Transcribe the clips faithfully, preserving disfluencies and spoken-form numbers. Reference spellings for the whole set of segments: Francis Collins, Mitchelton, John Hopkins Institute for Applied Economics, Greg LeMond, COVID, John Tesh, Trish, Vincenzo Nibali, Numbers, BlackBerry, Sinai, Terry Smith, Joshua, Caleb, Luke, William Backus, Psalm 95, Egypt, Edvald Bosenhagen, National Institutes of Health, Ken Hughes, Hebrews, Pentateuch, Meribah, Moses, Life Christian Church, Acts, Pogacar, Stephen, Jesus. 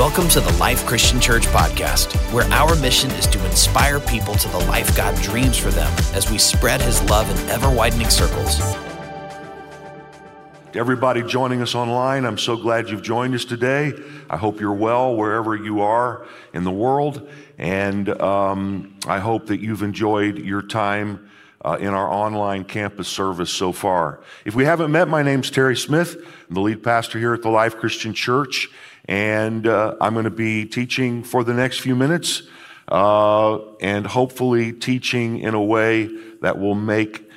Welcome to the Life Christian Church podcast, where our mission is to inspire people to the life God dreams for them as we spread his love in ever-widening circles. To everybody joining us online, I'm so glad you've joined us today. I hope you're well wherever you are in the world, and um, I hope that you've enjoyed your time Uh, in our online campus service so far. If we haven't met, my name's Terry Smith. I'm the lead pastor here at the Life Christian Church, and uh, I'm going to be teaching for the next few minutes, uh, and hopefully teaching in a way that will make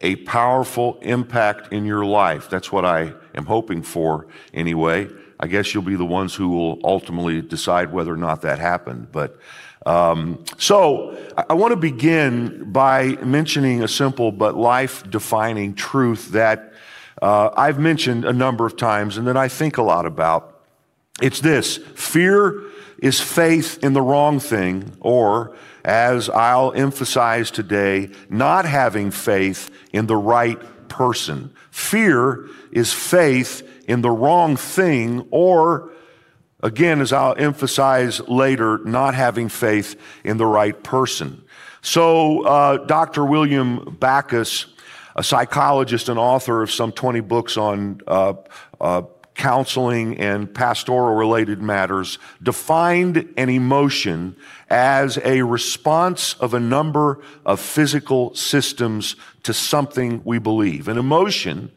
a powerful impact in your life. That's what I am hoping for anyway. I guess you'll be the ones who will ultimately decide whether or not that happened, but Um, so I want to begin by mentioning a simple but life-defining truth that uh, I've mentioned a number of times and that I think a lot about. It's this: fear is faith in the wrong thing, or, as I'll emphasize today, not having faith in the right person. Fear is faith in the wrong thing, or, again, as I'll emphasize later, not having faith in the right person. So uh, Doctor William Backus, a psychologist and author of some twenty books on uh, uh, counseling and pastoral-related matters, defined an emotion as a response of a number of physical systems to something we believe. An emotion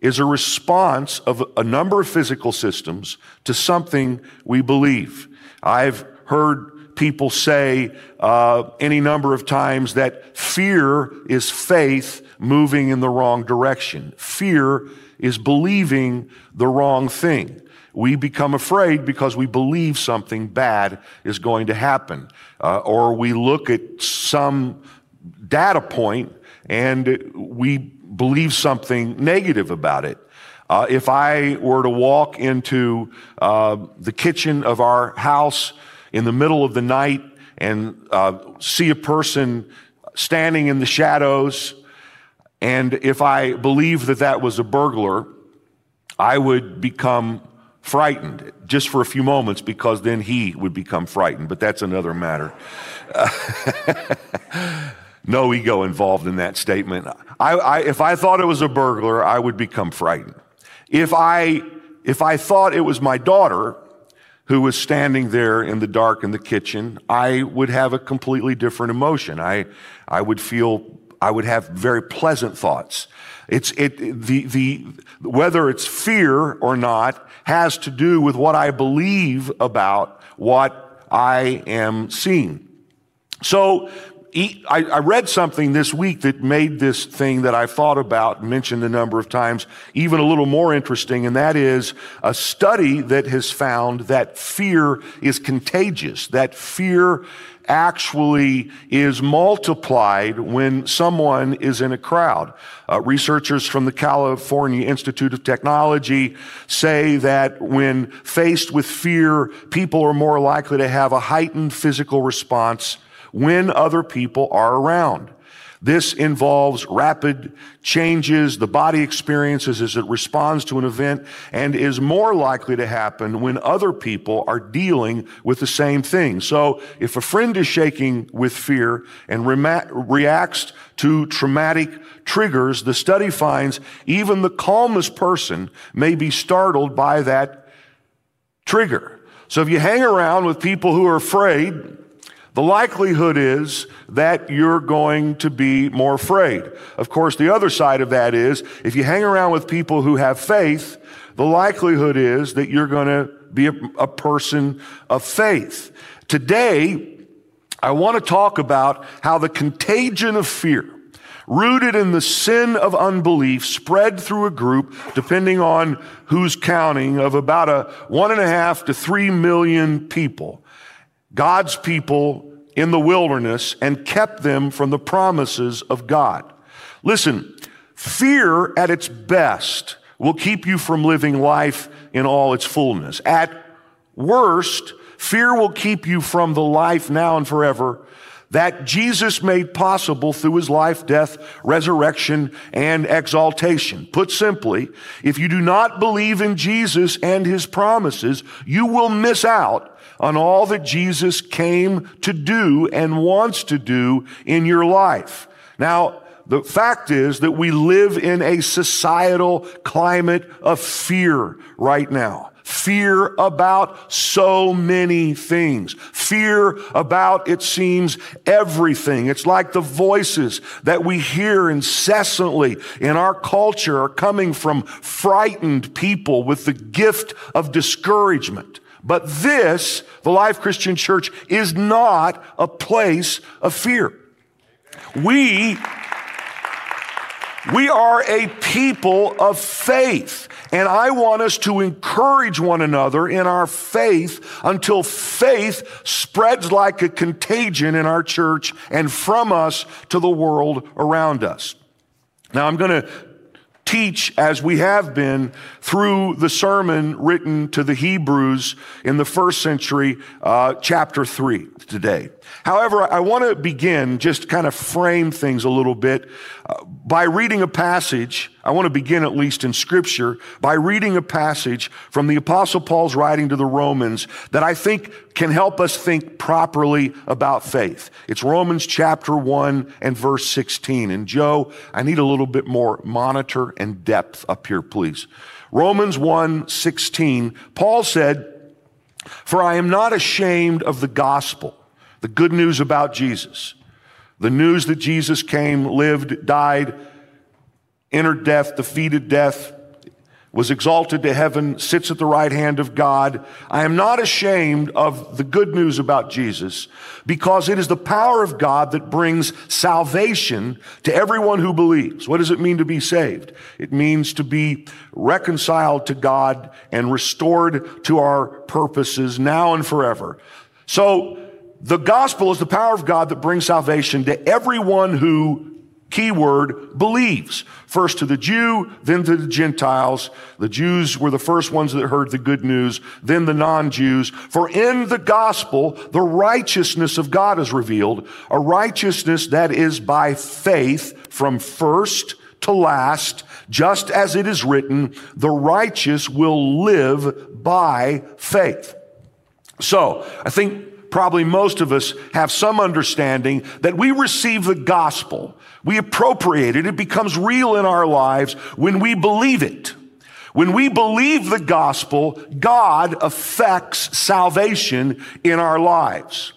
is a response of a number of physical systems to something we believe. I've heard people say uh, any number of times that fear is faith moving in the wrong direction. Fear is believing the wrong thing. We become afraid because we believe something bad is going to happen, uh, or we look at some data point and we believe something negative about it. Uh, if I were to walk into uh, the kitchen of our house in the middle of the night and uh, see a person standing in the shadows, and if I believed that that was a burglar, I would become frightened just for a few moments, because then he would become frightened, but that's another matter. Uh, No ego involved in that statement. I, I, if I thought it was a burglar, I would become frightened. If I, if I thought it was my daughter who was standing there in the dark in the kitchen, I would have a completely different emotion. I, I would feel, I would have very pleasant thoughts. It's, it, the, the, whether it's fear or not has to do with what I believe about what I am seeing. So, I read something this week that made this thing that I've thought about, mentioned a number of times, even a little more interesting, and that is a study that has found that fear is contagious, that fear actually is multiplied when someone is in a crowd. Uh, researchers from the California Institute of Technology say that when faced with fear, people are more likely to have a heightened physical response when other people are around. This involves rapid changes the body experiences as it responds to an event, and is more likely to happen when other people are dealing with the same thing. So if a friend is shaking with fear and re- reacts to traumatic triggers, the study finds even the calmest person may be startled by that trigger. So if you hang around with people who are afraid, the likelihood is that you're going to be more afraid. Of course, the other side of that is, if you hang around with people who have faith, the likelihood is that you're going to be a, a person of faith. Today, I want to talk about how the contagion of fear, rooted in the sin of unbelief, spread through a group, depending on who's counting, of about a one and a half to three million people, God's people, in the wilderness, and kept them from the promises of God. Listen, fear at its best will keep you from living life in all its fullness. At worst, fear will keep you from the life now and forever that Jesus made possible through his life, death, resurrection, and exaltation. Put simply, if you do not believe in Jesus and his promises, you will miss out on all that Jesus came to do and wants to do in your life. Now, the fact is that we live in a societal climate of fear right now. Fear about so many things. Fear about, it seems, everything. It's like the voices that we hear incessantly in our culture are coming from frightened people with the gift of discouragement. But this, the Life Christian Church, is not a place of fear. We... We are a people of faith, and I want us to encourage one another in our faith until faith spreads like a contagion in our church and from us to the world around us. Now, I'm going to teach, as we have been, through the sermon written to the Hebrews in the first century, uh, chapter three today. However, I want to begin, just kind of frame things a little bit, uh, by reading a passage. I want to begin, at least in Scripture, by reading a passage from the Apostle Paul's writing to the Romans that I think can help us think properly about faith. It's Romans chapter one and verse sixteen. And Joe, I need a little bit more monitor and depth up here, please. Romans one sixteen, Paul said, "For I am not ashamed of the gospel," the good news about Jesus, the news that Jesus came, lived, died, entered death, defeated death, was exalted to heaven, sits at the right hand of God. I am not ashamed of the good news about Jesus, because it is the power of God that brings salvation to everyone who believes. What does it mean to be saved? It means to be reconciled to God and restored to our purposes now and forever. So the gospel is the power of God that brings salvation to everyone who, keyword, believes. First to the Jew, then to the Gentiles. The Jews were the first ones that heard the good news, then the non-Jews. For in the gospel, the righteousness of God is revealed, a righteousness that is by faith from first to last, just as it is written, the righteous will live by faith. So, I think probably most of us have some understanding that we receive the gospel. We appropriate it. It becomes real in our lives when we believe it. When we believe the gospel, God affects salvation in our lives.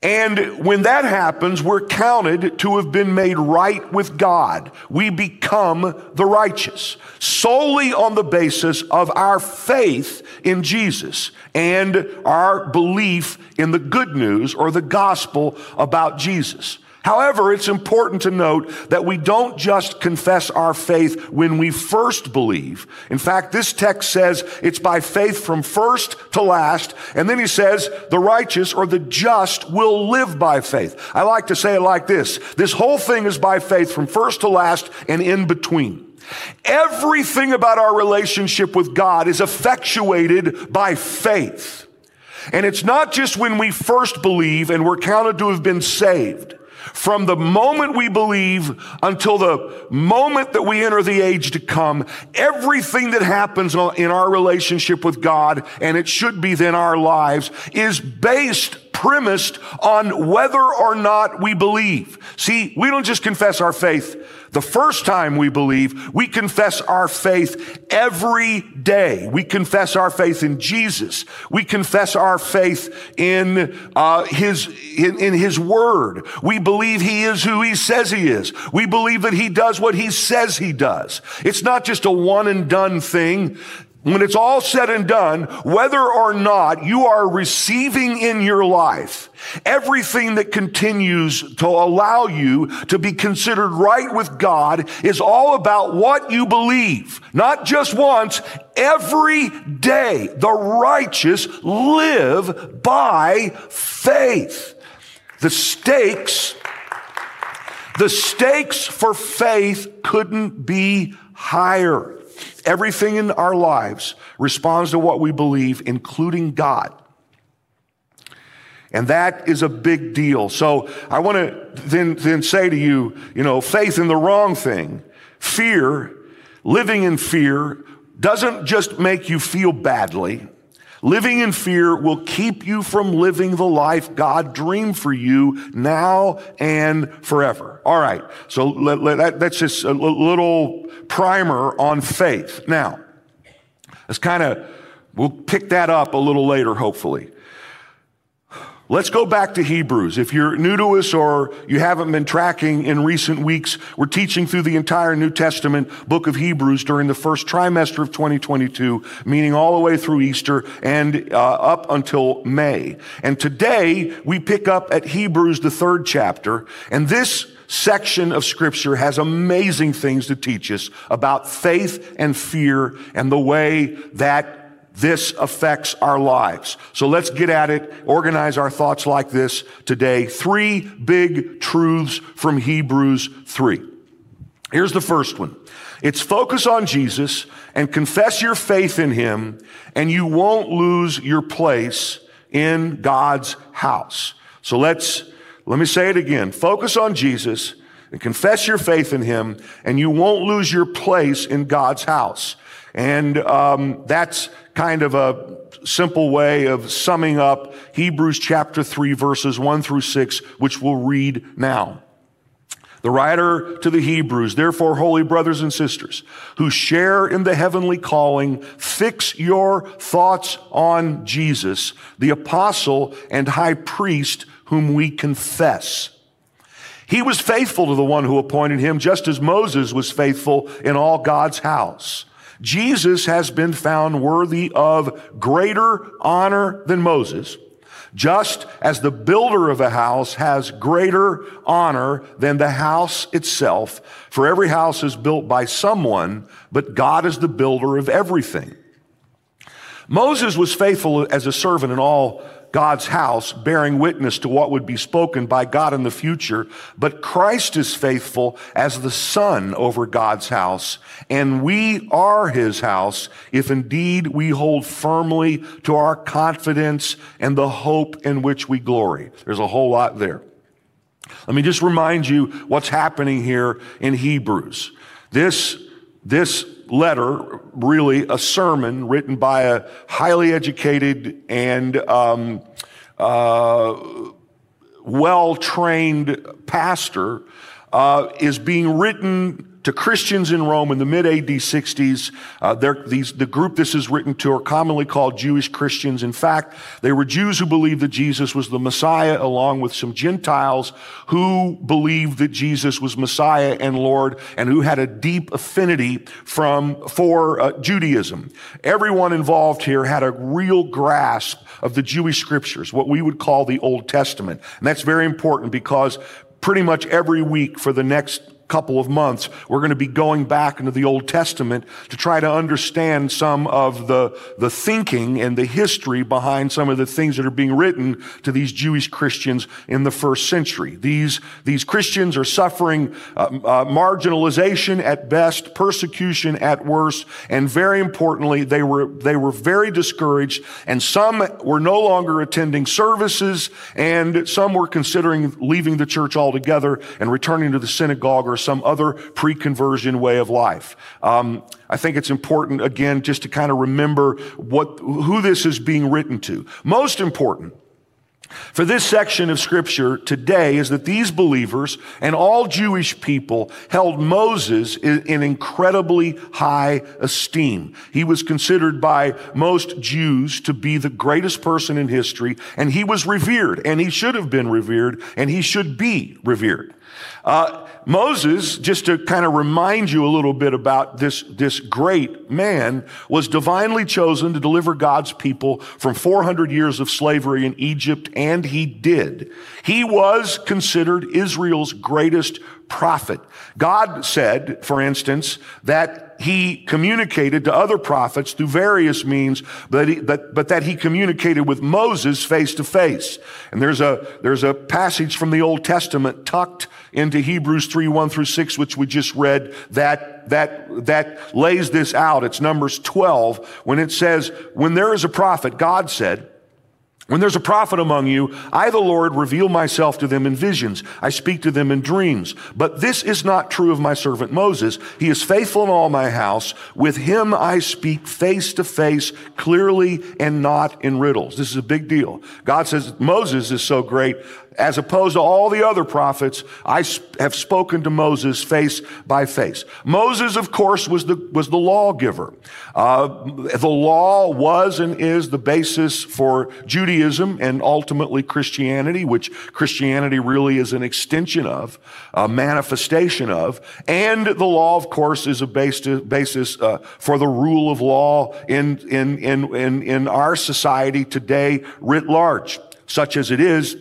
And when that happens, we're counted to have been made right with God. We become the righteous solely on the basis of our faith in Jesus and our belief in the good news or the gospel about Jesus. However, it's important to note that we don't just confess our faith when we first believe. In fact, this text says it's by faith from first to last. And then he says the righteous or the just will live by faith. I like to say it like this. This whole thing is by faith from first to last and in between. Everything about our relationship with God is effectuated by faith. And it's not just when we first believe and we're counted to have been saved. From the moment we believe until the moment that we enter the age to come, everything that happens in our relationship with God, and it should be then our lives, is based, premised on whether or not we believe. See, we don't just confess our faith the first time we believe, we confess our faith every day. We confess our faith in Jesus. We confess our faith in uh, His in, in His Word. We believe He is who He says He is. We believe that He does what He says He does. It's not just a one and done thing. When it's all said and done, whether or not you are receiving in your life everything that continues to allow you to be considered right with God is all about what you believe. Not just once, every day the righteous live by faith. The stakes, the stakes for faith couldn't be higher. Everything in our lives responds to what we believe, including God. And that is a big deal. So I want to then, then say to you, you know, faith in the wrong thing, fear, living in fear doesn't just make you feel badly. Living in fear will keep you from living the life God dreamed for you now and forever. All right, so let, let, that, that's just a little primer on faith. Now, let's kind of, we'll pick that up a little later, hopefully. Let's go back to Hebrews. If you're new to us or you haven't been tracking in recent weeks, we're teaching through the entire New Testament book of Hebrews during the first trimester of twenty twenty-two, meaning all the way through Easter and uh, up until May. And today we pick up at Hebrews, the third chapter, and this section of Scripture has amazing things to teach us about faith and fear and the way that this affects our lives. So let's get at it, organize our thoughts like this today. Three big truths from Hebrews three. Here's the first one. It's focus on Jesus and confess your faith in him, and you won't lose your place in God's house. So let's, let me say it again. Focus on Jesus and confess your faith in him, and you won't lose your place in God's house. And um, that's kind of a simple way of summing up Hebrews chapter three, verses one through six, which we'll read now. The writer to the Hebrews, therefore, holy brothers and sisters, who share in the heavenly calling, fix your thoughts on Jesus, the apostle and high priest whom we confess. He was faithful to the one who appointed him, just as Moses was faithful in all God's house. Jesus has been found worthy of greater honor than Moses, just as the builder of a house has greater honor than the house itself. For every house is built by someone, but God is the builder of everything. Moses was faithful as a servant in all God's house, bearing witness to what would be spoken by God in the future, but Christ is faithful as the Son over God's house, and we are his house if indeed we hold firmly to our confidence and the hope in which we glory. There's a whole lot there. Let me just remind you what's happening here in Hebrews. This, this letter, really a sermon written by a highly educated and um, uh, well-trained pastor, uh, is being written to Christians in Rome in the mid A D sixties. Uh, these, the group this is written to are commonly called Jewish Christians. In fact, they were Jews who believed that Jesus was the Messiah, along with some Gentiles who believed that Jesus was Messiah and Lord, and who had a deep affinity from, for uh, Judaism. Everyone involved here had a real grasp of the Jewish scriptures, what we would call the Old Testament. And that's very important, because pretty much every week for the next couple of months, we're going to be going back into the Old Testament to try to understand some of the, the thinking and the history behind some of the things that are being written to these Jewish Christians in the first century. These, these Christians are suffering uh, uh, marginalization at best, persecution at worst, and very importantly, they were, they were very discouraged, and some were no longer attending services, and some were considering leaving the church altogether and returning to the synagogue or some other pre-conversion way of life. Um, I think it's important, again, just to kind of remember what, who this is being written to. Most important for this section of Scripture today is that these believers and all Jewish people held Moses in incredibly high esteem. He was considered by most Jews to be the greatest person in history, and he was revered, and he should have been revered, and he should be revered. Uh, Moses, just to kind of remind you a little bit about this, this great man, was divinely chosen to deliver God's people from four hundred years of slavery in Egypt, and he did. He was considered Israel's greatest prophet. God said, for instance, that he communicated to other prophets through various means, but, he, but, but that he communicated with Moses face to face. And there's a, there's a passage from the Old Testament tucked into Hebrews three, one through six, which we just read, that, that, that lays this out. It's Numbers twelve, when it says, when there is a prophet, God said, When there's a prophet among you, I, the Lord, reveal myself to them in visions. I speak to them in dreams. But this is not true of my servant Moses. He is faithful in all my house. With him I speak face to face, clearly and not in riddles. This is a big deal. God says, Moses is so great. As opposed to all the other prophets, I have spoken to Moses face by face. Moses, of course, was the, was the lawgiver. Uh, the law was and is the basis for Judaism and ultimately Christianity, which Christianity really is an extension of, a manifestation of. And the law, of course, is a base to, basis uh, for the rule of law in, in, in, in, in our society today writ large, such as it is.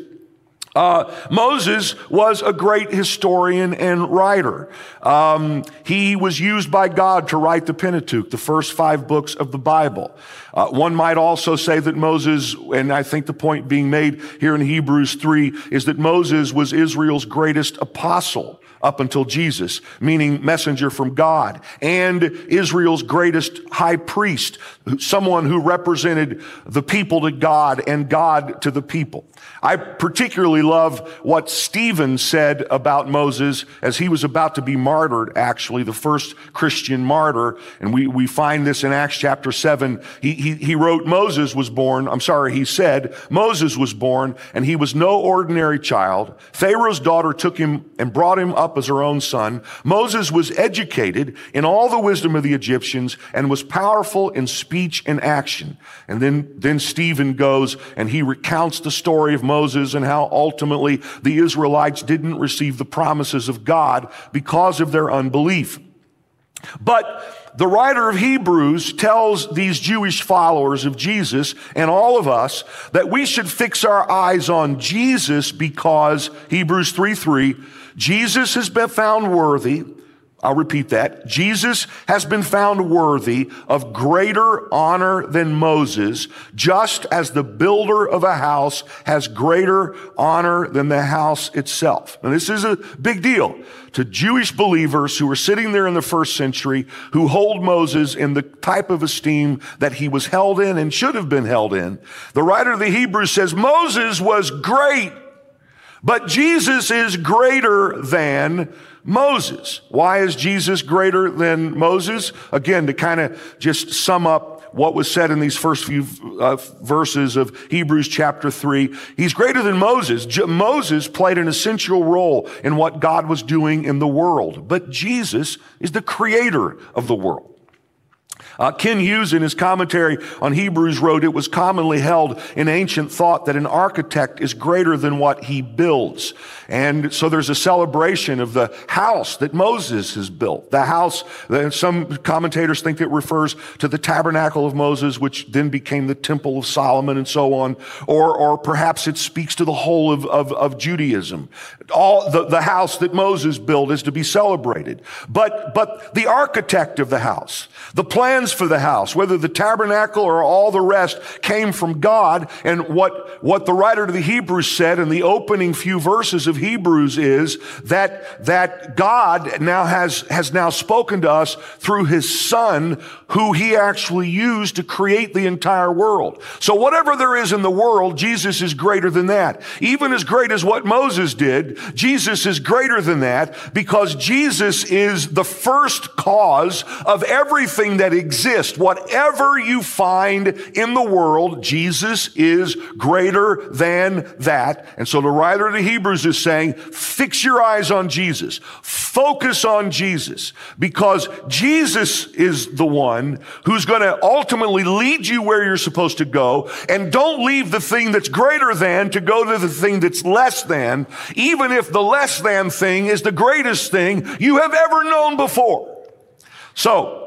Uh, Moses was a great historian and writer. Um, he was used by God to write the Pentateuch, the first five books of the Bible. Uh, one might also say that Moses, and I think the point being made here in Hebrews three, is that Moses was Israel's greatest apostle up until Jesus, meaning messenger from God, and Israel's greatest high priest, someone who represented the people to God and God to the people. I particularly love what Stephen said about Moses as he was about to be martyred, actually, the first Christian martyr, and we, we find this in Acts chapter seven. He, he, he wrote, Moses was born, I'm sorry, he said, Moses was born, and he was no ordinary child. Pharaoh's daughter took him and brought him up as her own son. Moses was educated in all the wisdom of the Egyptians and was powerful in speech and action. And then, then Stephen goes and he recounts the story of Moses and how ultimately the Israelites didn't receive the promises of God because of their unbelief. But the writer of Hebrews tells these Jewish followers of Jesus and all of us that we should fix our eyes on Jesus because Hebrews three three, Jesus has been found worthy, I'll repeat that, Jesus has been found worthy of greater honor than Moses, just as the builder of a house has greater honor than the house itself. And this is a big deal to Jewish believers who were sitting there in the first century, who hold Moses in the type of esteem that he was held in and should have been held in. The writer of the Hebrews says, Moses was great, but Jesus is greater than Moses. Why is Jesus greater than Moses? Again, to kind of just sum up what was said in these first few uh, verses of Hebrews chapter three, he's greater than Moses. Je- Moses played an essential role in what God was doing in the world, but Jesus is the creator of the world. Uh, Ken Hughes, in his commentary on Hebrews, wrote, it was commonly held in ancient thought that an architect is greater than what he builds. And so there's a celebration of the house that Moses has built. The house, some commentators think it refers to the tabernacle of Moses, which then became the temple of Solomon and so on. Or, or perhaps it speaks to the whole of, of, of Judaism. All the, the house that Moses built is to be celebrated. But, but the architect of the house, the plans for the house, whether the tabernacle or all the rest, came from God. And what, what the writer to the Hebrews said in the opening few verses of Hebrews is that, that God now has, has now spoken to us through his son, who he actually used to create the entire world. So whatever there is in the world, Jesus is greater than that. Even as great as what Moses did, Jesus is greater than that, because Jesus is the first cause of everything that exists. Exist. Whatever you find in the world, Jesus is greater than that. And so the writer of the Hebrews is saying, fix your eyes on Jesus. Focus on Jesus, because Jesus is the one who's going to ultimately lead you where you're supposed to go. And don't leave the thing that's greater than to go to the thing that's less than, even if the less than thing is the greatest thing you have ever known before. So,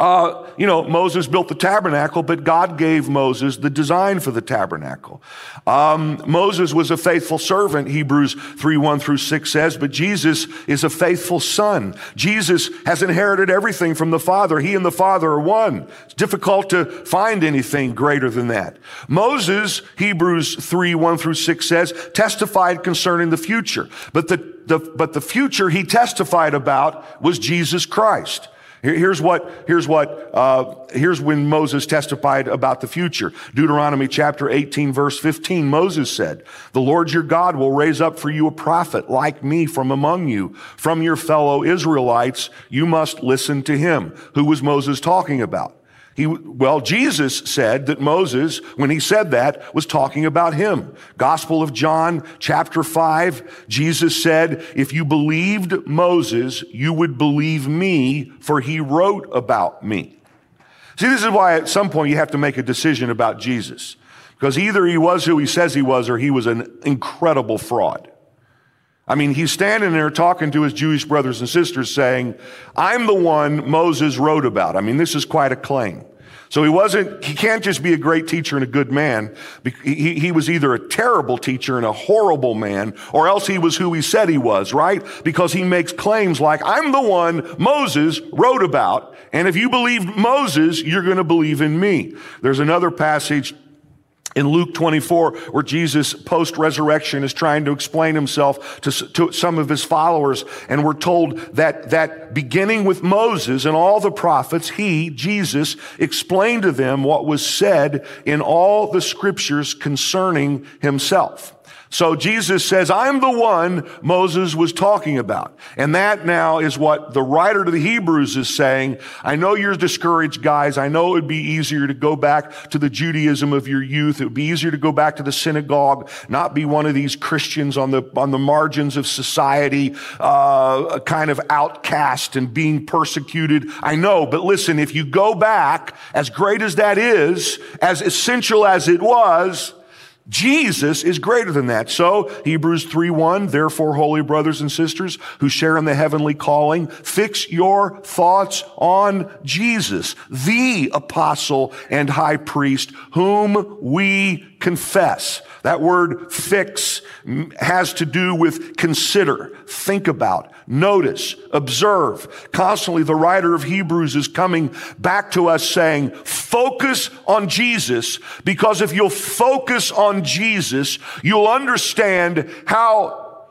Uh, you know, Moses built the tabernacle, but God gave Moses the design for the tabernacle. Um, Moses was a faithful servant, Hebrews three one through six says, but Jesus is a faithful son. Jesus has inherited everything from the Father. He and the Father are one. It's difficult to find anything greater than that. Moses, Hebrews three one through six says, testified concerning the future, but the, the, but the future he testified about was Jesus Christ. Here, here's what, here's what, uh, here's when Moses testified about the future. Deuteronomy chapter eighteen, verse fifteen, Moses said, "The Lord your God will raise up for you a prophet like me from among you, from your fellow Israelites. You must listen to him." Who was Moses talking about? He, well, Jesus said that Moses, when he said that, was talking about him. Gospel of John, chapter five, Jesus said, "If you believed Moses, you would believe me, for he wrote about me." See, this is why at some point you have to make a decision about Jesus, because either he was who he says he was, or he was an incredible fraud. I mean, he's standing there talking to his Jewish brothers and sisters saying, "I'm the one Moses wrote about." I mean, this is quite a claim. So he wasn't, he can't just be a great teacher and a good man. He, he was either a terrible teacher and a horrible man, or else he was who he said he was, right? Because he makes claims like, "I'm the one Moses wrote about, and if you believe Moses, you're going to believe in me." There's another passage in Luke twenty-four, where Jesus, post-resurrection, is trying to explain himself to, to some of his followers, and we're told that, that beginning with Moses and all the prophets, he, Jesus, explained to them what was said in all the scriptures concerning himself. So Jesus says, "I'm the one Moses was talking about." And that now is what the writer to the Hebrews is saying. I know you're discouraged, guys. I know it would be easier to go back to the Judaism of your youth. It would be easier to go back to the synagogue, not be one of these Christians on the, on the margins of society, uh, a kind of outcast and being persecuted. I know, but listen, if you go back, as great as that is, as essential as it was, Jesus is greater than that. So Hebrews three one, "Therefore, holy brothers and sisters who share in the heavenly calling, fix your thoughts on Jesus, the apostle and high priest, whom we confess." That word "fix" has to do with consider, think about, notice, observe. Constantly, the writer of Hebrews is coming back to us saying, focus on Jesus, because if you'll focus on Jesus, you'll understand how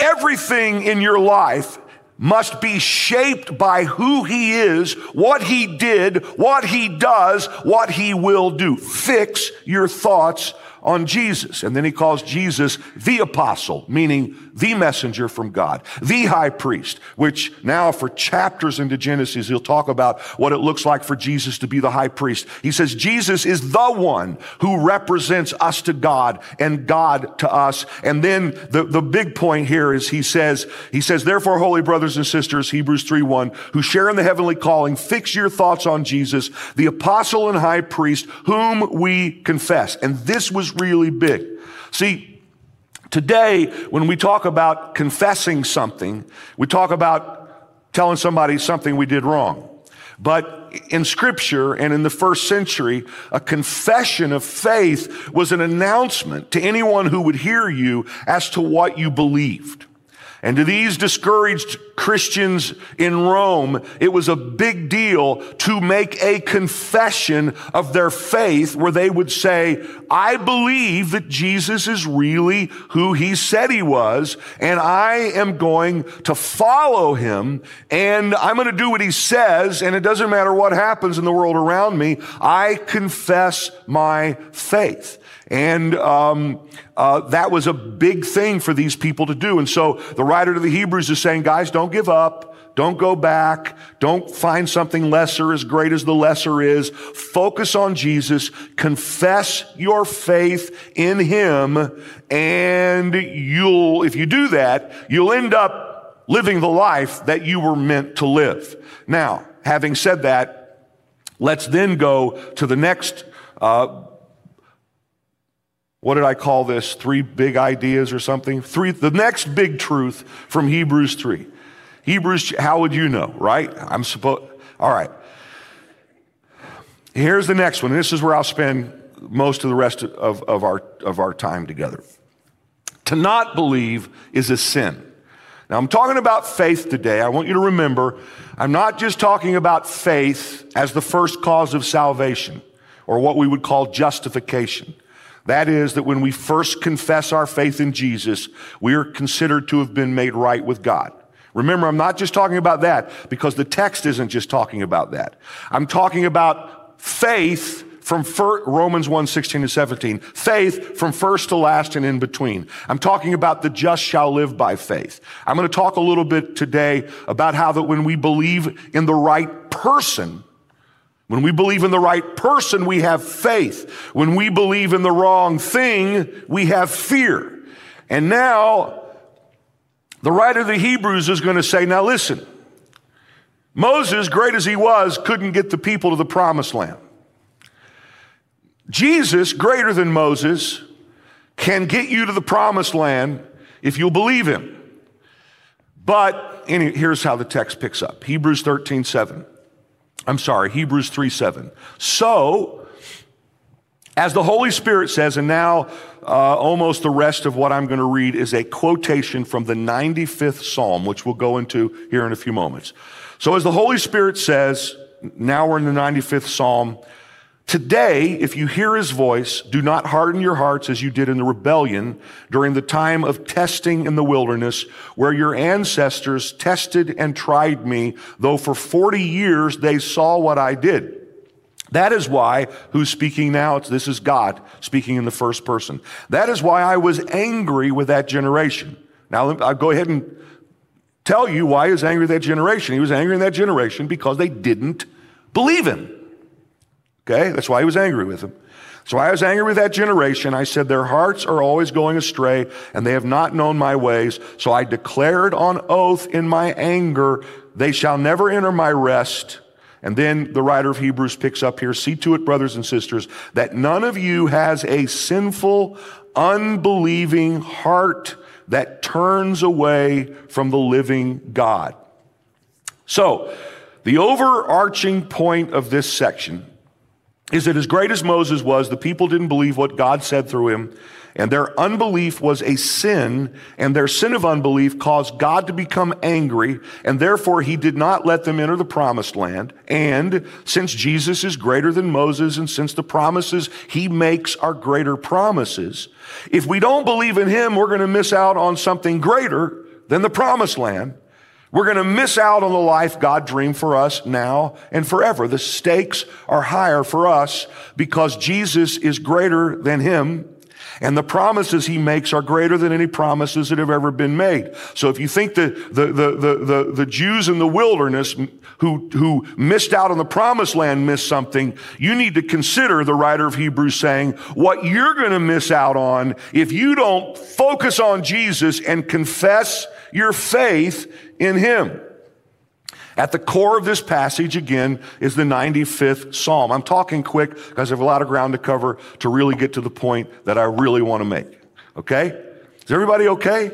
everything in your life must be shaped by who he is, what he did, what he does, what he will do. Fix your thoughts on Jesus. And then he calls Jesus the apostle, meaning the messenger from God, the high priest, which now for chapters into Genesis, he'll talk about what it looks like for Jesus to be the high priest. He says Jesus is the one who represents us to God and God to us. And then the, the big point here is he says, he says, "Therefore, holy brothers and sisters," Hebrews three one, "who share in the heavenly calling, fix your thoughts on Jesus, the apostle and high priest, whom we confess." And this was really big. See, today, when we talk about confessing something, we talk about telling somebody something we did wrong. But in Scripture and in the first century, a confession of faith was an announcement to anyone who would hear you as to what you believed. And to these discouraged Christians in Rome, it was a big deal to make a confession of their faith where they would say, "I believe that Jesus is really who he said he was, and I am going to follow him, and I'm going to do what he says, and it doesn't matter what happens in the world around me. I confess my faith." And um, uh, that was a big thing for these people to do. And so the writer to the Hebrews is saying, guys, don't give up. Don't go back. Don't find something lesser as great as the lesser is. Focus on Jesus. Confess your faith in him. And you'll, if you do that, you'll end up living the life that you were meant to live. Now, having said that, let's then go to the next uh What did I call this? Three big ideas or something? Three, the next big truth from Hebrews three. Hebrews, how would you know, right? I'm supposed, all right. Here's the next one. This is where I'll spend most of the rest of, of, our, of our time together. To not believe is a sin. Now, I'm talking about faith today. I want you to remember, I'm not just talking about faith as the first cause of salvation or what we would call justification. That is, that when we first confess our faith in Jesus, we are considered to have been made right with God. Remember, I'm not just talking about that because the text isn't just talking about that. I'm talking about faith from first, Romans one, sixteen to seventeen, faith from first to last and in between. I'm talking about the just shall live by faith. I'm going to talk a little bit today about how that when we believe in the right person, when we believe in the right person, we have faith. When we believe in the wrong thing, we have fear. And now, the writer of the Hebrews is going to say, now listen, Moses, great as he was, couldn't get the people to the promised land. Jesus, greater than Moses, can get you to the promised land if you'll believe him. But here's how the text picks up. Hebrews thirteen, seven. I'm sorry, Hebrews three, seven. So, as the Holy Spirit says, and now uh, almost the rest of what I'm going to read is a quotation from the ninety-fifth Psalm, which we'll go into here in a few moments. So as the Holy Spirit says, now we're in the ninety-fifth Psalm, today, if you hear his voice, do not harden your hearts as you did in the rebellion during the time of testing in the wilderness, where your ancestors tested and tried me, though for forty years they saw what I did. That is why, who's speaking now? It's, this is God speaking in the first person. That is why I was angry with that generation. Now, I'll go ahead and tell you why he was angry with that generation. He was angry in that generation because they didn't believe him. Okay, that's why he was angry with them. So I was angry with that generation. I said, their hearts are always going astray, and they have not known my ways. So I declared on oath in my anger, they shall never enter my rest. And then the writer of Hebrews picks up here, see to it, brothers and sisters, that none of you has a sinful, unbelieving heart that turns away from the living God. So the overarching point of this section is that as great as Moses was, the people didn't believe what God said through him, and their unbelief was a sin, and their sin of unbelief caused God to become angry, and therefore he did not let them enter the promised land. And since Jesus is greater than Moses, and since the promises he makes are greater promises, if we don't believe in him, we're going to miss out on something greater than the promised land. We're going to miss out on the life God dreamed for us now and forever. The stakes are higher for us because Jesus is greater than him, and the promises he makes are greater than any promises that have ever been made. So if you think the the the the, the, the Jews in the wilderness who who missed out on the promised land missed something, you need to consider the writer of Hebrews saying what you're going to miss out on if you don't focus on Jesus and confess your faith in him. At the core of this passage, again, is the ninety-fifth Psalm. I'm talking quick because I have a lot of ground to cover to really get to the point that I really want to make. Okay? Is everybody okay?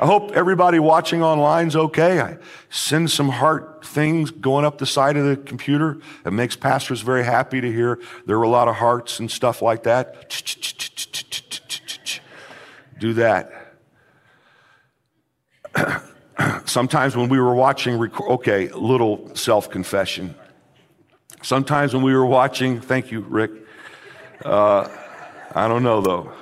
I hope everybody watching online's okay. I send some heart things going up the side of the computer. It makes pastors very happy to hear. There are a lot of hearts and stuff like that. Do that. Sometimes when we were watching, rec- okay, little self-confession. Sometimes when we were watching, thank you, Rick. Uh, I don't know, though,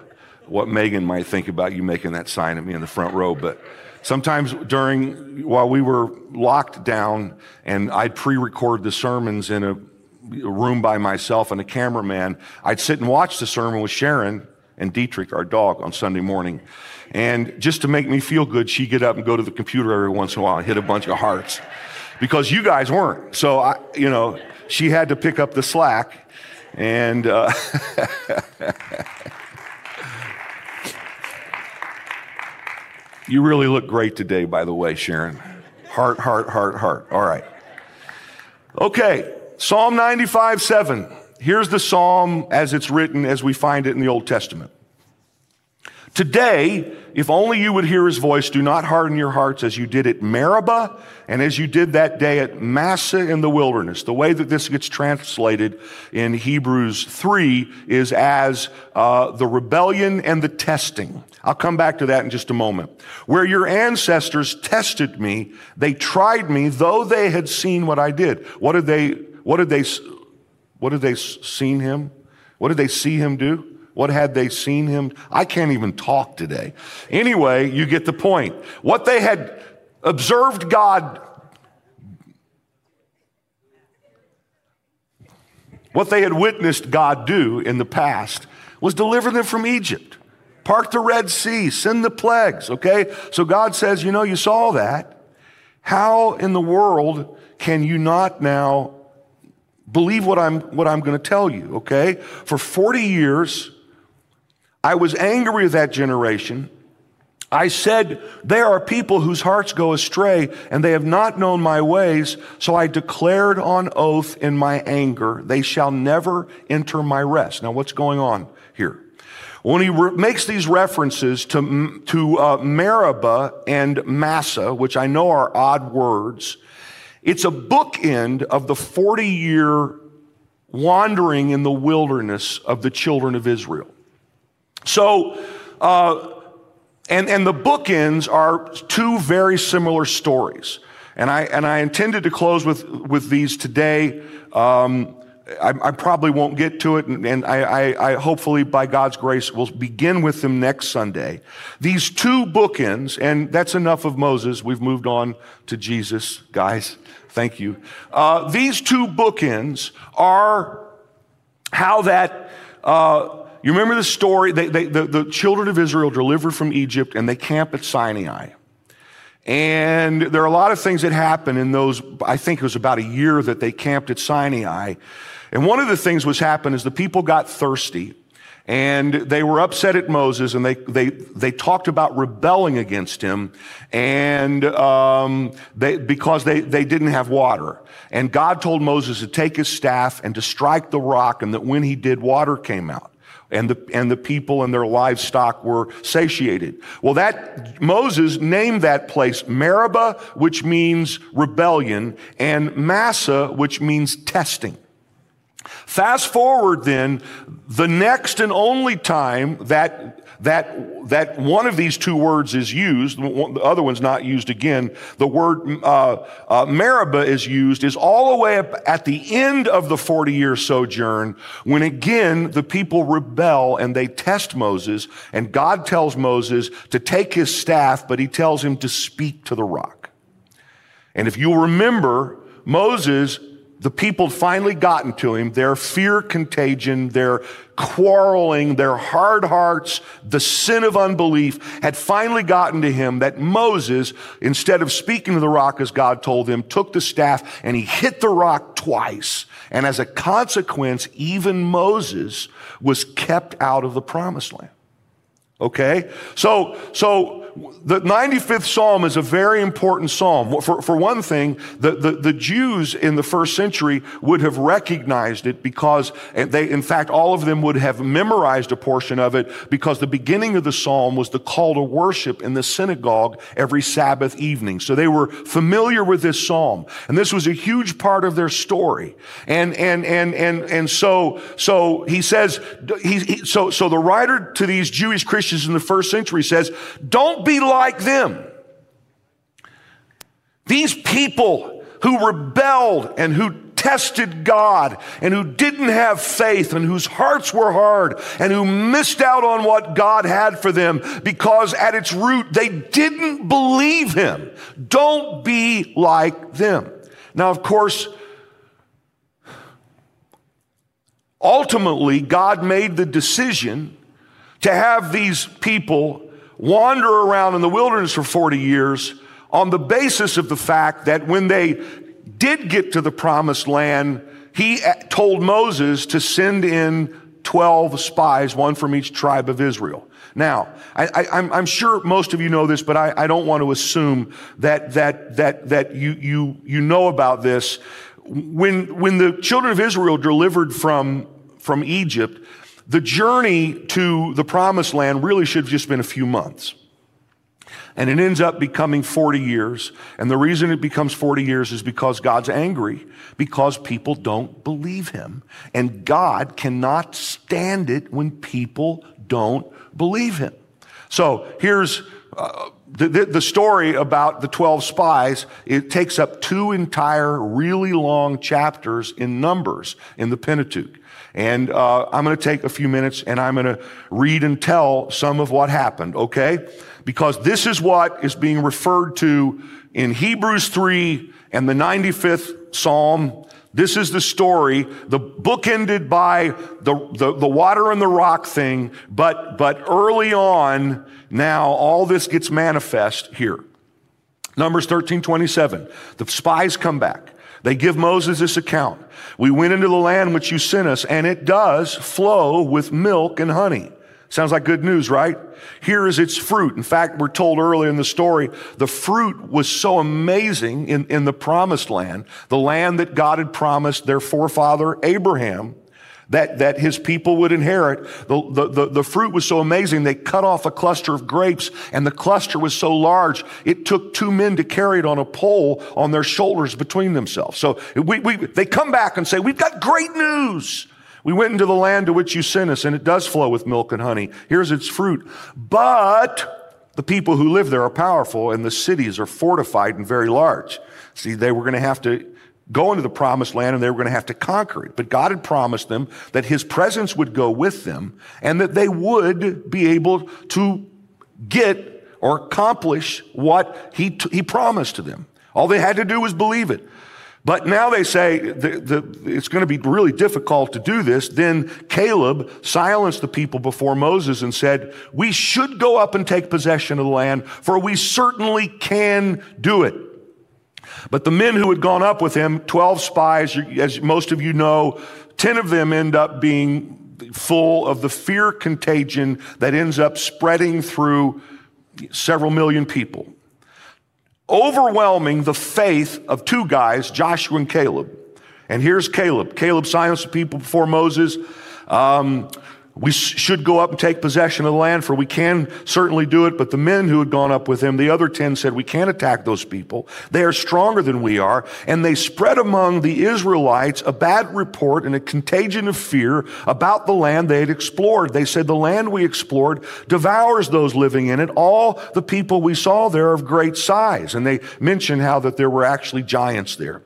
what Megan might think about you making that sign at me in the front row, but sometimes during, while we were locked down, and I'd pre-record the sermons in a room by myself and a cameraman, I'd sit and watch the sermon with Sharon and Dietrich, our dog, on Sunday morning. And just to make me feel good, she'd get up and go to the computer every once in a while and hit a bunch of hearts because you guys weren't. So, I, you know, she had to pick up the slack. And uh, you really look great today, by the way, Sharon. Heart, heart, heart, heart. All right. Okay, Psalm ninety-five, seven. Here's the psalm as it's written as we find it in the Old Testament. Today, if only you would hear his voice, do not harden your hearts as you did at Meribah and as you did that day at Massah in the wilderness. The way that this gets translated in Hebrews three is as uh, the rebellion and the testing. I'll come back to that in just a moment. Where your ancestors tested me, they tried me, though they had seen what I did. What did they, what did they, what did they seen him? What did they see him do? What had they seen him? I can't even talk today. Anyway, you get the point. What they had observed God, what they had witnessed God do in the past, was deliver them from Egypt, part the Red Sea, send the plagues, okay? So God says, you know, you saw that. How in the world can you not now believe what I'm, what I'm going to tell you, okay? For forty years, I was angry with that generation. I said, there are people whose hearts go astray, and they have not known my ways, so I declared on oath in my anger, they shall never enter my rest. Now, what's going on here? When he re- makes these references to, to uh, Meribah and Massah, which I know are odd words, it's a bookend of the forty-year wandering in the wilderness of the children of Israel. So, uh, And, and the bookends are two very similar stories. And I, and I intended to close with, with these today. Um, I, I probably won't get to it. And, and I, I, I hopefully by God's grace will begin with them next Sunday. These two bookends, and that's enough of Moses. We've moved on to Jesus, guys. Thank you. Uh, these two bookends are how that, uh, You remember the story, they, they, the, the children of Israel delivered from Egypt and they camp at Sinai. And there are a lot of things that happen in those, I think it was about a year that they camped at Sinai. And one of the things was happened is the people got thirsty and they were upset at Moses and they, they, they talked about rebelling against him and, um, they, because they, they didn't have water. And God told Moses to take his staff and to strike the rock and that when he did, water came out. And the, and the people and their livestock were satiated. Well, that, Moses named that place Meribah, which means rebellion, and Massah, which means testing. Fast forward then, the next and only time that, that, that one of these two words is used, the other one's not used again, the word, uh, uh, Meribah is used is all the way up at the end of the forty year sojourn when again the people rebel and they test Moses and God tells Moses to take his staff, but he tells him to speak to the rock. And if you remember, Moses, the people finally gotten to him, their fear contagion, their quarreling, their hard hearts, the sin of unbelief had finally gotten to him that Moses, instead of speaking to the rock as God told him, took the staff and he hit the rock twice. And as a consequence, even Moses was kept out of the promised land. Okay? So, so, the ninety-fifth Psalm is a very important Psalm. For, for one thing, the, the, the Jews in the first century would have recognized it because they, in fact, all of them would have memorized a portion of it because the beginning of the Psalm was the call to worship in the synagogue every Sabbath evening. So they were familiar with this Psalm. And this was a huge part of their story. And, and, and, and, and so, so he says, he, he, so, so the writer to these Jewish Christians in the first century says, don't be be like them. These people who rebelled and who tested God and who didn't have faith and whose hearts were hard and who missed out on what God had for them because at its root they didn't believe him. Don't be like them. Now, of course, ultimately God made the decision to have these people wander around in the wilderness for forty years on the basis of the fact that when they did get to the promised land, he told Moses to send in twelve spies, one from each tribe of Israel. Now, I, I, I'm, I'm sure most of you know this, but I, I don't want to assume that, that, that, that you, you, you know about this. When, when the children of Israel delivered from, from Egypt, the journey to the promised land really should have just been a few months. And it ends up becoming forty years. And the reason it becomes forty years is because God's angry, because people don't believe him. And God cannot stand it when people don't believe him. So here's uh, the, the, the story about the twelve spies. It takes up two entire really long chapters in Numbers in the Pentateuch. And uh, I'm going to take a few minutes and I'm going to read and tell some of what happened, okay? Because this is what is being referred to in Hebrews three and the ninety-fifth Psalm, this is the story, the book ended by the, the, the water and the rock thing, but, but early on, now all this gets manifest here. Numbers thirteen twenty-seven, the spies come back. They give Moses this account. We went into the land which you sent us, and it does flow with milk and honey. Sounds like good news, right? Here is its fruit. In fact, we're told earlier in the story, the fruit was so amazing in, in the promised land, the land that God had promised their forefather Abraham, that, that his people would inherit. The, the, the, the fruit was so amazing, they cut off a cluster of grapes, and the cluster was so large, it took two men to carry it on a pole on their shoulders between themselves. So we, we, they come back and say, we've got great news. We went into the land to which you sent us, and it does flow with milk and honey. Here's its fruit. But the people who live there are powerful, and the cities are fortified and very large. See, they were going to have to go into the promised land, and they were going to have to conquer it. But God had promised them that his presence would go with them, and that they would be able to get or accomplish what he, t- he promised to them. All they had to do was believe it. But now they say the, the, it's going to be really difficult to do this. Then Caleb silenced the people before Moses and said, we should go up and take possession of the land, for we certainly can do it. But the men who had gone up with him, twelve spies, as most of you know, ten of them end up being full of the fear contagion that ends up spreading through several million people, overwhelming the faith of two guys, Joshua and Caleb. And here's Caleb. Caleb silenced the people before Moses. Um, we should go up and take possession of the land, for we can certainly do it. But the men who had gone up with him, the other ten, said, we can't attack those people. They are stronger than we are. And they spread among the Israelites a bad report and a contagion of fear about the land they had explored. They said, the land we explored devours those living in it. All the people we saw there are of great size. And they mentioned how that there were actually giants there.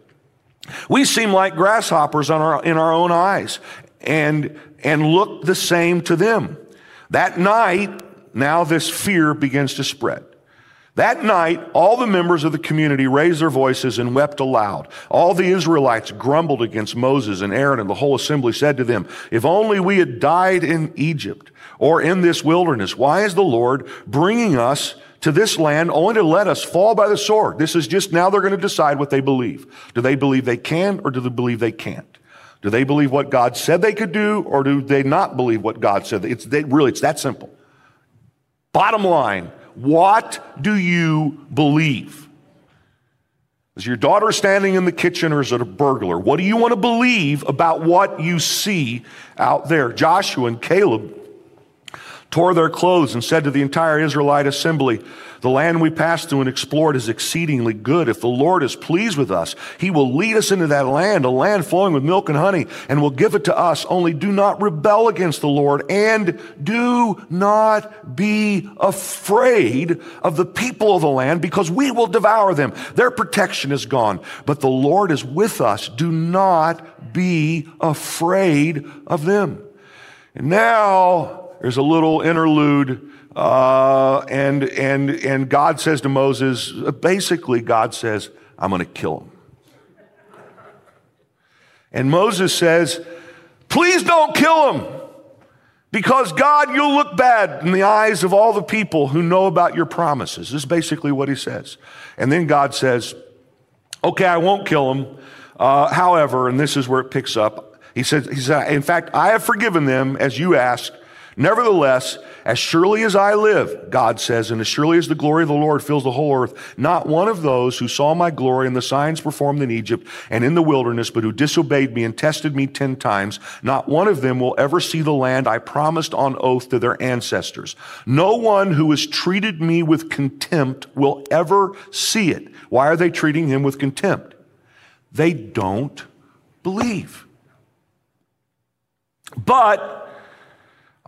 We seem like grasshoppers on our, in our own eyes. And and look the same to them. That night, now this fear begins to spread. That night, all the members of the community raised their voices and wept aloud. All the Israelites grumbled against Moses and Aaron, and the whole assembly said to them, if only we had died in Egypt or in this wilderness. Why is the Lord bringing us to this land only to let us fall by the sword? This is just now they're going to decide what they believe. Do they believe they can, or do they believe they can't? Do they believe what God said they could do, or do they not believe what God said? It's they, really, it's that simple. Bottom line, what do you believe? Is your daughter standing in the kitchen, or is it a burglar? What do you want to believe about what you see out there? Joshua and Caleb tore their clothes and said to the entire Israelite assembly, the land we passed through and explored is exceedingly good. If the Lord is pleased with us, he will lead us into that land, a land flowing with milk and honey, and will give it to us. Only do not rebel against the Lord, and do not be afraid of the people of the land, because we will devour them. Their protection is gone, but the Lord is with us. Do not be afraid of them. And now there's a little interlude. Uh, and, and, and God says to Moses, basically God says, I'm going to kill him. And Moses says, please don't kill him, because God, you'll look bad in the eyes of all the people who know about your promises. This is basically what he says. And then God says, okay, I won't kill him. Uh, however, and this is where it picks up. He says, he said, in fact, I have forgiven them as you asked. Nevertheless, as surely as I live, God says, and as surely as the glory of the Lord fills the whole earth, not one of those who saw my glory and the signs performed in Egypt and in the wilderness, but who disobeyed me and tested me ten times, not one of them will ever see the land I promised on oath to their ancestors. No one who has treated me with contempt will ever see it. Why are they treating him with contempt? They don't believe. But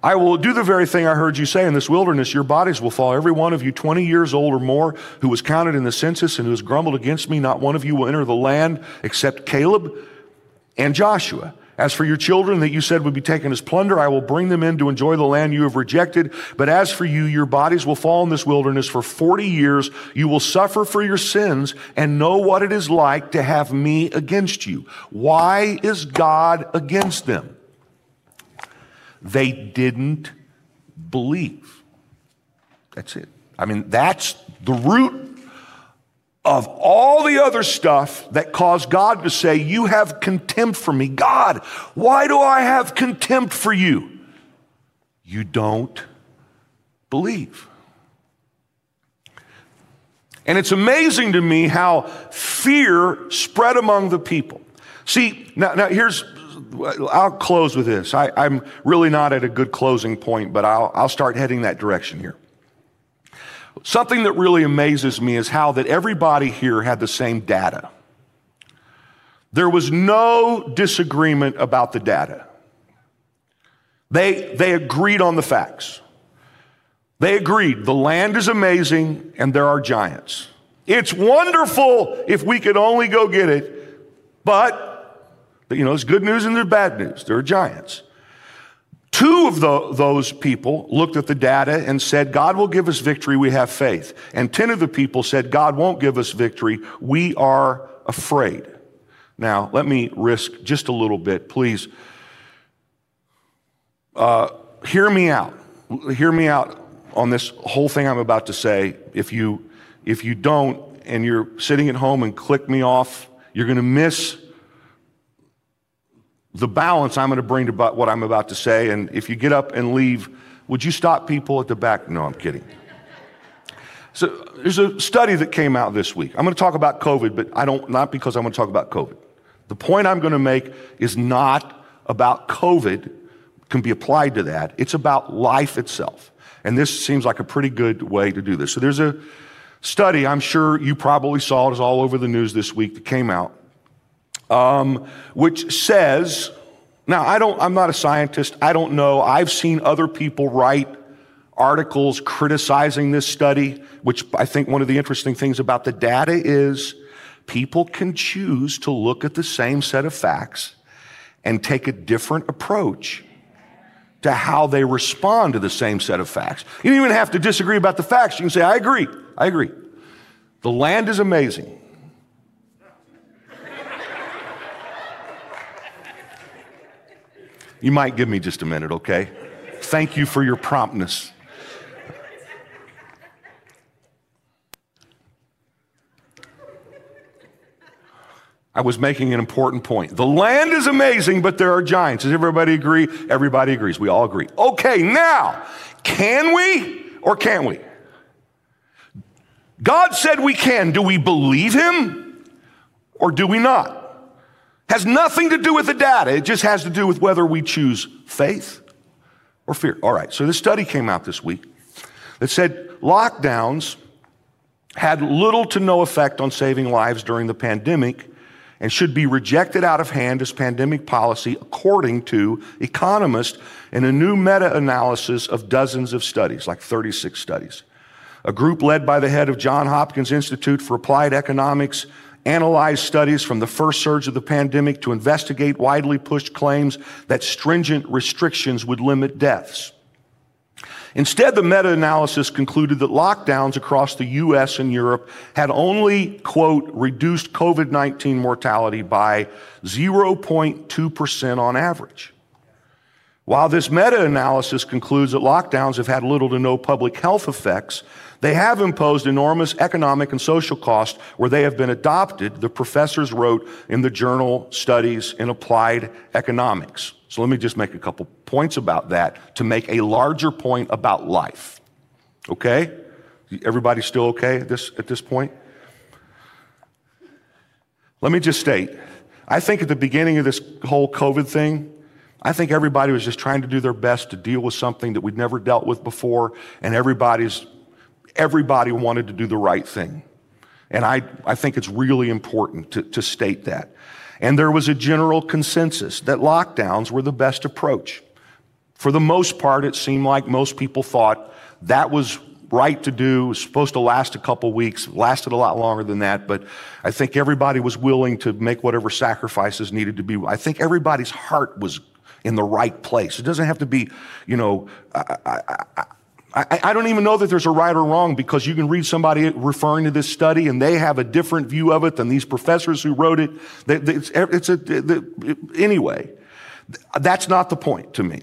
I will do the very thing I heard you say in this wilderness. Your bodies will fall, every one of you, twenty years old or more, who was counted in the census and who has grumbled against me. Not one of you will enter the land except Caleb and Joshua. As for your children that you said would be taken as plunder, I will bring them in to enjoy the land you have rejected. But as for you, your bodies will fall in this wilderness for forty years. You will suffer for your sins and know what it is like to have me against you. Why is God against them? They didn't believe. That's it. I mean, that's the root of all the other stuff that caused God to say, you have contempt for me. God, why do I have contempt for you? You don't believe. And it's amazing to me how fear spread among the people. See, now, now here's, I'll close with this. I, I'm really not at a good closing point, but I'll, I'll start heading that direction here. Something that really amazes me is how that everybody here had the same data. There was no disagreement about the data. They, they agreed on the facts. They agreed, the land is amazing and there are giants. It's wonderful if we could only go get it, but, you know, there's good news and there's bad news. There are giants. Two of the, those people looked at the data and said, God will give us victory, we have faith. And ten of the people said, God won't give us victory, we are afraid. Now, let me risk just a little bit, please. Uh, hear me out. Hear me out on this whole thing I'm about to say. If you, if you don't, and you're sitting at home and click me off, you're gonna miss the balance I'm going to bring to what I'm about to say. And if you get up and leave, would you stop people at the back? No, I'm kidding. So there's a study that came out this week. I'm going to talk about COVID, but I don't, not because I want to talk about COVID. The point I'm going to make is not about COVID, can be applied to that. It's about life itself. And this seems like a pretty good way to do this. So there's a study, I'm sure you probably saw it, it's all over the news this week, that came out. Um, which says, now I don't, I'm not a scientist, I don't know, I've seen other people write articles criticizing this study, which I think one of the interesting things about the data is people can choose to look at the same set of facts and take a different approach to how they respond to the same set of facts. You don't even have to disagree about the facts, you can say, I agree, I agree. The land is amazing. You might give me just a minute, okay? Thank you for your promptness. I was making an important point. The land is amazing, but there are giants. Does everybody agree? Everybody agrees. We all agree. Okay, now, can we or can't we? God said we can. Do we believe him or do we not? Has nothing to do with the data. It just has to do with whether we choose faith or fear. All right, so this study came out this week that said lockdowns had little to no effect on saving lives during the pandemic and should be rejected out of hand as pandemic policy, according to economists in a new meta-analysis of dozens of studies, like thirty-six studies. A group led by the head of John Hopkins Institute for Applied Economics analyzed studies from the first surge of the pandemic to investigate widely pushed claims that stringent restrictions would limit deaths. Instead, the meta-analysis concluded that lockdowns across the U S and Europe had only, quote, reduced COVID nineteen mortality by zero point two percent on average. While this meta-analysis concludes that lockdowns have had little to no public health effects, they have imposed enormous economic and social costs where they have been adopted, the professors wrote in the journal Studies in Applied Economics. So let me just make a couple points about that to make a larger point about life. Okay? Everybody still okay at this, at this point? Let me just state, I think at the beginning of this whole COVID thing, I think everybody was just trying to do their best to deal with something that we'd never dealt with before, and everybody's Everybody wanted to do the right thing. And I, I think it's really important to, to state that. And there was a general consensus that lockdowns were the best approach. For the most part, it seemed like most people thought that was right to do. It was supposed to last a couple weeks. It lasted a lot longer than that, but I think everybody was willing to make whatever sacrifices needed to be. I think everybody's heart was in the right place. It doesn't have to be, you know, I, I, I, I, I don't even know that there's a right or wrong, because you can read somebody referring to this study and they have a different view of it than these professors who wrote it. It's, it's a, the, anyway, that's not the point to me.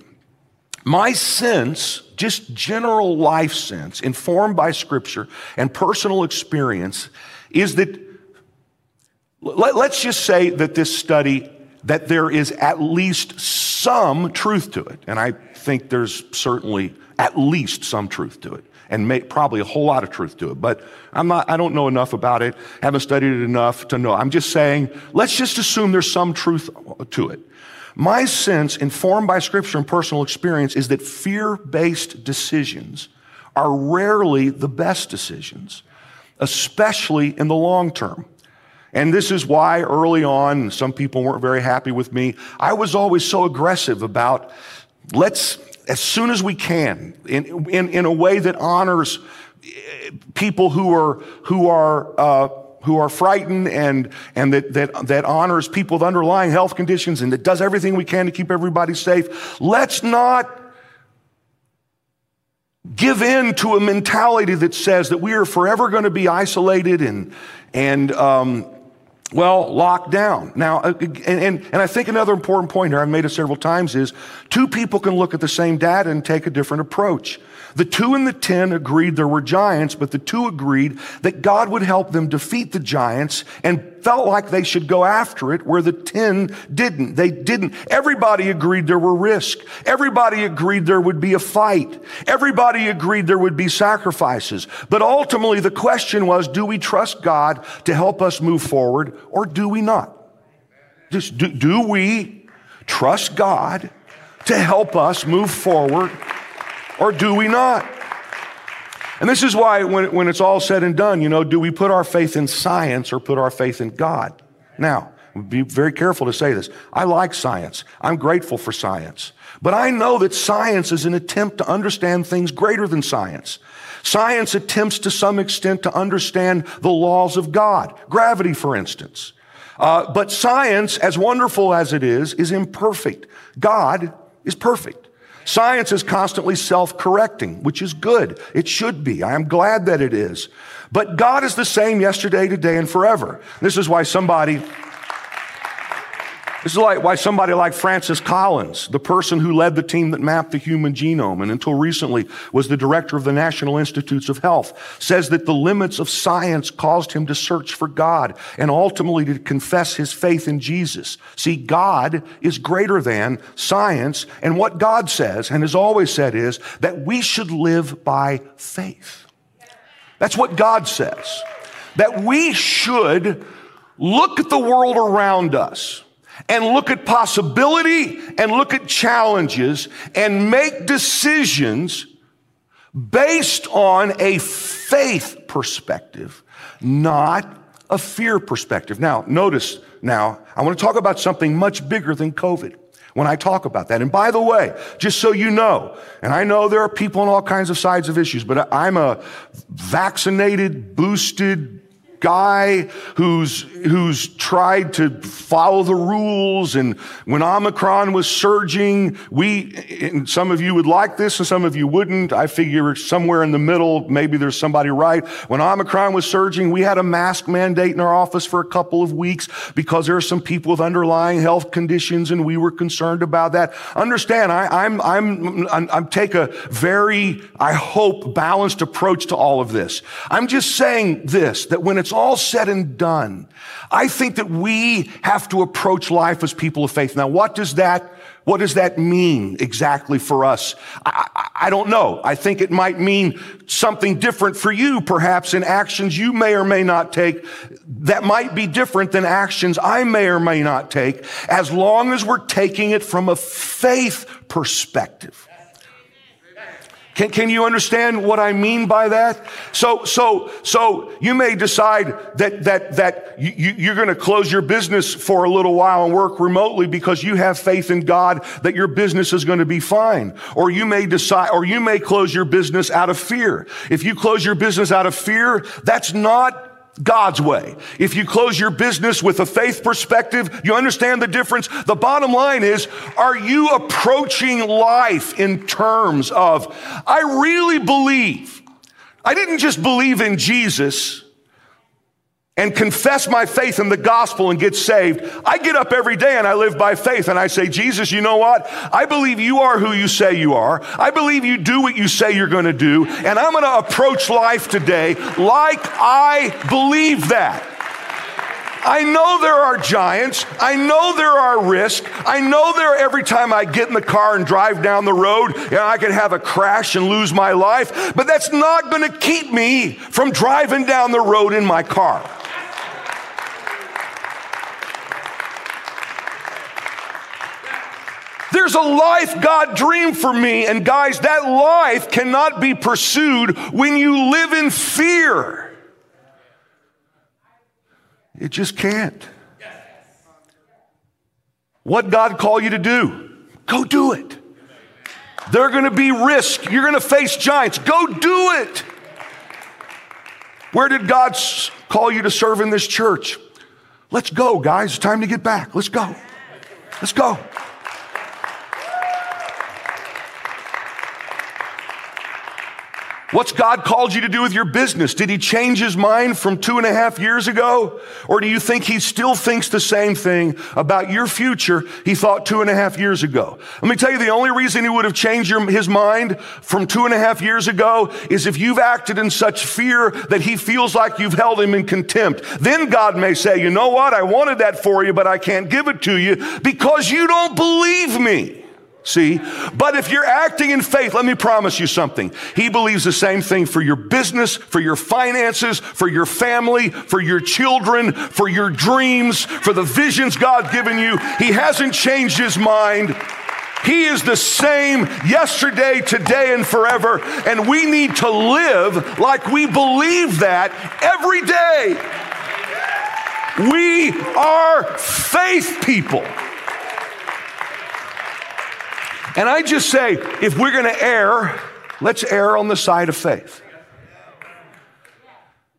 My sense, just general life sense, informed by Scripture and personal experience, is that, let, let's just say that this study, that there is at least some truth to it. And I think there's certainly at least some truth to it, and may, probably a whole lot of truth to it. But I'm not, I don't know enough about it, haven't studied it enough to know. I'm just saying, let's just assume there's some truth to it. My sense, informed by Scripture and personal experience, is that fear-based decisions are rarely the best decisions, especially in the long term. And this is why early on, some people weren't very happy with me, I was always so aggressive about, let's, as soon as we can, in, in, in a way that honors people who are, who are, uh, who are frightened, and, and that, that, that honors people with underlying health conditions, and that does everything we can to keep everybody safe. Let's not give in to a mentality that says that we are forever going to be isolated and, and, um, well, locked down. Now, and, and, and I think another important point here, I've made it several times, is two people can look at the same data and take a different approach. The two and the ten agreed there were giants, but the two agreed that God would help them defeat the giants and felt like they should go after it, where the ten didn't. They didn't. Everybody agreed there were risks. Everybody agreed there would be a fight. Everybody agreed there would be sacrifices. But ultimately, the question was, do we trust God to help us move forward, or do we not? Just do, do we trust God to help us move forward, or do we not? And this is why when, when it's all said and done, you know, do we put our faith in science or put our faith in God? Now, be very careful to say this. I like science. I'm grateful for science. But I know that science is an attempt to understand things greater than science. Science attempts to some extent to understand the laws of God, gravity, for instance. Uh, but science, as wonderful as it is, is imperfect. God is perfect. Science is constantly self-correcting, which is good. It should be. I am glad that it is. But God is the same yesterday, today, and forever. This is why somebody... This is like why somebody like Francis Collins, the person who led the team that mapped the human genome and until recently was the director of the National Institutes of Health, says that the limits of science caused him to search for God and ultimately to confess his faith in Jesus. See, God is greater than science, and what God says and has always said is that we should live by faith. That's what God says, that we should look at the world around us and look at possibility and look at challenges and make decisions based on a faith perspective, not a fear perspective. Now, notice now, I want to talk about something much bigger than COVID when I talk about that. And by the way, just so you know, and I know there are people on all kinds of sides of issues, but I'm a vaccinated, boosted guy who's who's tried to follow the rules. And when Omicron was surging, we, and some of you would like this and some of you wouldn't. I figure somewhere in the middle, maybe there's somebody right. When Omicron was surging, we had a mask mandate in our office for a couple of weeks because there are some people with underlying health conditions and we were concerned about that. Understand, I, I'm, I'm, I'm, I'm take a very, I hope, balanced approach to all of this. I'm just saying this, that when it's It's all said and done, I think that we have to approach life as people of faith. Now, what does that, what does that mean exactly for us? I, I, I don't know. I think it might mean something different for you, perhaps, in actions you may or may not take that might be different than actions I may or may not take, as long as we're taking it from a faith perspective. Can, can you understand what I mean by that? So, so, so you may decide that, that, that you, you're going to close your business for a little while and work remotely because you have faith in God that your business is going to be fine. Or you may decide, or you may close your business out of fear. If you close your business out of fear, that's not God's way. If you close your business with a faith perspective, you understand the difference. The bottom line is, are you approaching life in terms of, I really believe, I didn't just believe in Jesus and confess my faith in the gospel and get saved. I get up every day and I live by faith and I say, Jesus, you know what? I believe you are who you say you are. I believe you do what you say you're going to do. And I'm going to approach life today like I believe that. I know there are giants. I know there are risks. I know there every time I get in the car and drive down the road, you know, I could have a crash and lose my life, but that's not going to keep me from driving down the road in my car. There's a life God dreamed for me, and guys, that life cannot be pursued when you live in fear. It just can't. What God called you to do, go do it. There are going to be risks. You're going to face giants. Go do it. Where did God call you to serve in this church? Let's go, guys. It's time to get back. Let's go. Let's go. What's God called you to do with your business? Did he change his mind from two and a half years ago? Or do you think he still thinks the same thing about your future he thought two and a half years ago? Let me tell you, the only reason he would have changed your, his mind from two and a half years ago is if you've acted in such fear that he feels like you've held him in contempt. Then God may say, you know what? I wanted that for you, but I can't give it to you because you don't believe me. See, but if you're acting in faith, let me promise you something. He believes the same thing for your business, for your finances, for your family, for your children, for your dreams, for the visions God's given you. He hasn't changed his mind. He is the same yesterday, today, and forever. And we need to live like we believe that every day. We are faith people. And I just say, if we're going to err, let's err on the side of faith.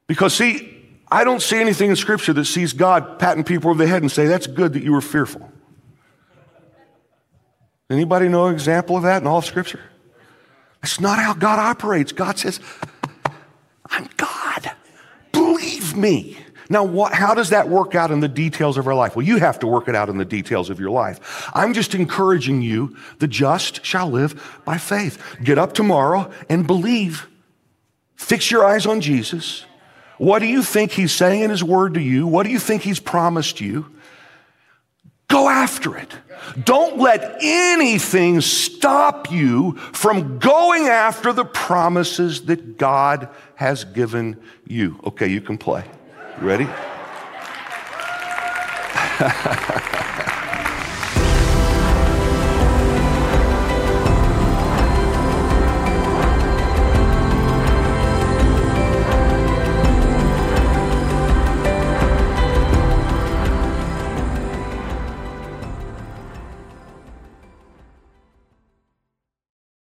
Because, see, I don't see anything in Scripture that sees God patting people over the head and say, that's good that you were fearful. Anybody know an example of that in all of Scripture? That's not how God operates. God says, I'm God. Believe me. Now, what, how does that work out in the details of our life? Well, you have to work it out in the details of your life. I'm just encouraging you, the just shall live by faith. Get up tomorrow and believe. Fix your eyes on Jesus. What do you think he's saying in his word to you? What do you think he's promised you? Go after it. Don't let anything stop you from going after the promises that God has given you. Okay, you can play. You ready?